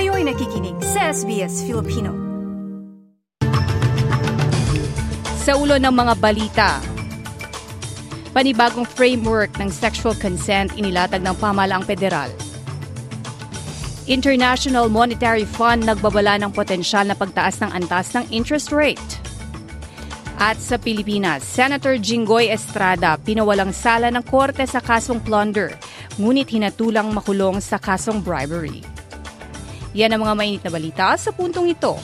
Kayo'y nakikinig sa SBS Filipino. Sa ulo ng mga balita, panibagong framework ng sexual consent inilatag ng pamahalaang federal. International Monetary Fund nagbabala ng potensyal na pagtaas ng antas ng interest rate. At sa Pilipinas, Senator Jinggoy Estrada pinawalang sala ng korte sa kasong plunder, ngunit hinatulang makulong sa kasong bribery. Yan ang mga mainit na balita sa puntong ito.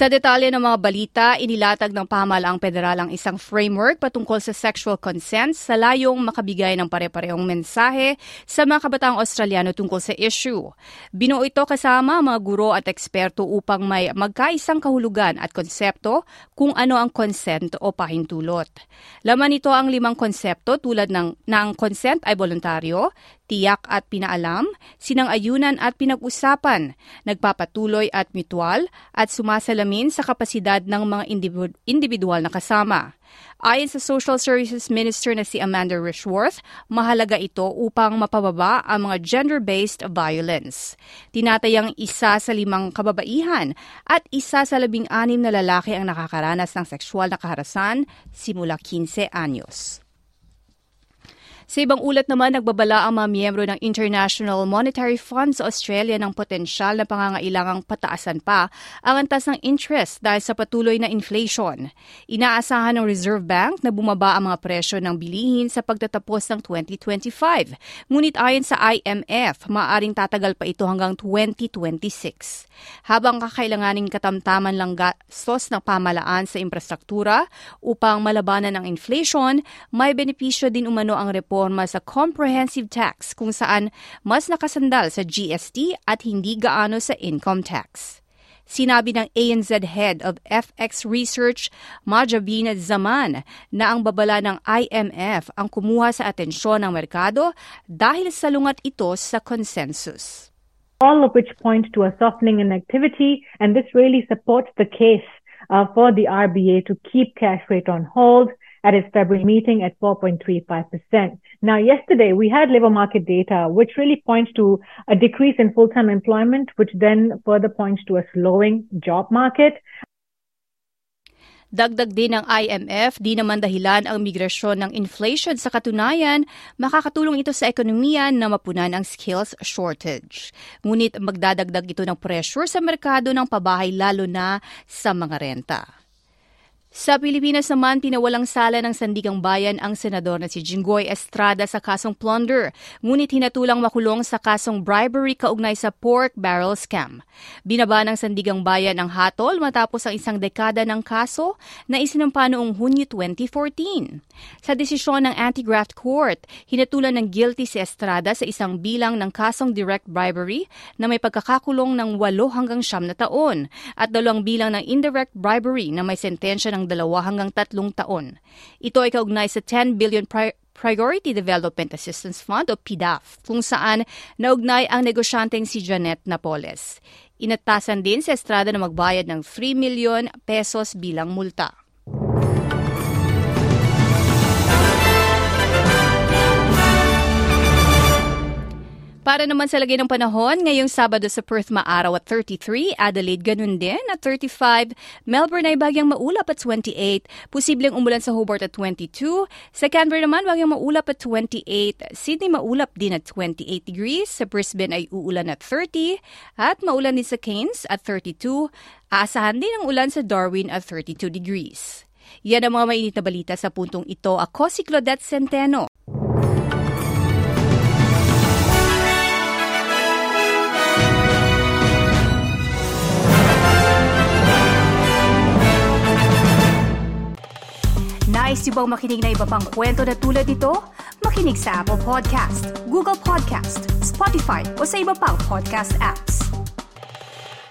Sa detalye ng mga balita, inilatag ng pamahalaang federal ang isang framework patungkol sa sexual consent sa layong makabigay ng pare-parehong mensahe sa mga kabataang Australiano tungkol sa issue. Binuo ito kasama mga guro at eksperto upang may magkaisang kahulugan at konsepto kung ano ang consent o pahintulot. Laman nito ang 5 konsepto tulad ng consent ay voluntaryo, tiyak at pinaalam, sinang-ayunan at pinag-usapan, nagpapatuloy at mutual, at sumasalamin sa kapasidad ng mga individual na kasama. Ayon sa Social Services Minister na si Amanda Richworth, mahalaga ito upang mapababa ang mga gender-based violence. Tinatayang 1 sa 5 kababaihan at 1 sa 16 na lalaki ang nakakaranas ng sexual na kaharasan simula 15 anyos. Sa ibang ulat naman, nagbabala ang mga miyembro ng International Monetary Fund sa Australia ng potensyal na pangangailangang pataasan pa ang antas ng interest dahil sa patuloy na inflation. Inaasahan ng Reserve Bank na bumaba ang mga presyo ng bilihin sa pagtatapos ng 2025. Ngunit ayon sa IMF, maaaring tatagal pa ito hanggang 2026. Habang kakailanganing katamtaman lang gastos ng pamahalaan sa infrastruktura upang malabanan ang inflation, may benepisyo din umano ang report sa comprehensive tax kung saan mas nakasandal sa GST at hindi gaano sa income tax. Sinabi ng ANZ Head of FX Research, Majabine Zaman, na ang babala ng IMF ang kumuha sa atensyon ng merkado dahil salungat ito sa consensus. All of which point to a softening in activity, and this really supports the case for the RBA to keep cash rate on hold at its February meeting at 4.35%. Now, yesterday, we had labor market data, which really points to a decrease in full-time employment, which then further points to a slowing job market. Dagdag din ng IMF, di naman dahilan ang migrasyon ng inflation sa katunayan, makakatulong ito sa ekonomiya na mapunan ang skills shortage. Ngunit magdadagdag ito ng pressure sa merkado ng pabahay lalo na sa mga renta. Sa Pilipinas naman, pinawalang sala ng Sandiganbayan ang senador na si Jinggoy Estrada sa kasong plunder, ngunit hinatulang makulong sa kasong bribery kaugnay sa pork barrel scam. Binaba ng Sandiganbayan ang hatol matapos ang 1 dekada ng kaso na isinampa noong Hunyo 2014. Sa desisyon ng Anti-Graft Court, hinatulan ng guilty si Estrada sa 1 bilang ng kasong direct bribery na may pagkakakulong ng 8 hanggang 9 na taon at 2 bilang ng indirect bribery na may sentensya ng 2 hanggang 3 taon. Ito ay kaugnay sa 10 billion Priority Development Assistance Fund o PDAF, kung saan naugnay ang negosyanteng si Janet Napoles. Inatasan din si Estrada na magbayad ng 3 million pesos bilang multa. Para naman sa lagay ng panahon, ngayong Sabado sa Perth maaraw at 33, Adelaide ganun din at 35, Melbourne ay bagyang maulap at 28, posibleng umulan sa Hobart at 22, sa Canberra naman bagyang maulap at 28, Sydney maulap din at 28 degrees, sa Brisbane ay uulan at 30, at maulan din sa Cairns at 32, aasahan din ang ulan sa Darwin at 32 degrees. Yan ang mga mainit na balita sa puntong ito. Ako si Claudette Centeno. Nais niyo bang makinig na iba pang kwento na tulad ito? Makinig sa Apple Podcast, Google Podcast, Spotify o sa iba pang podcast apps.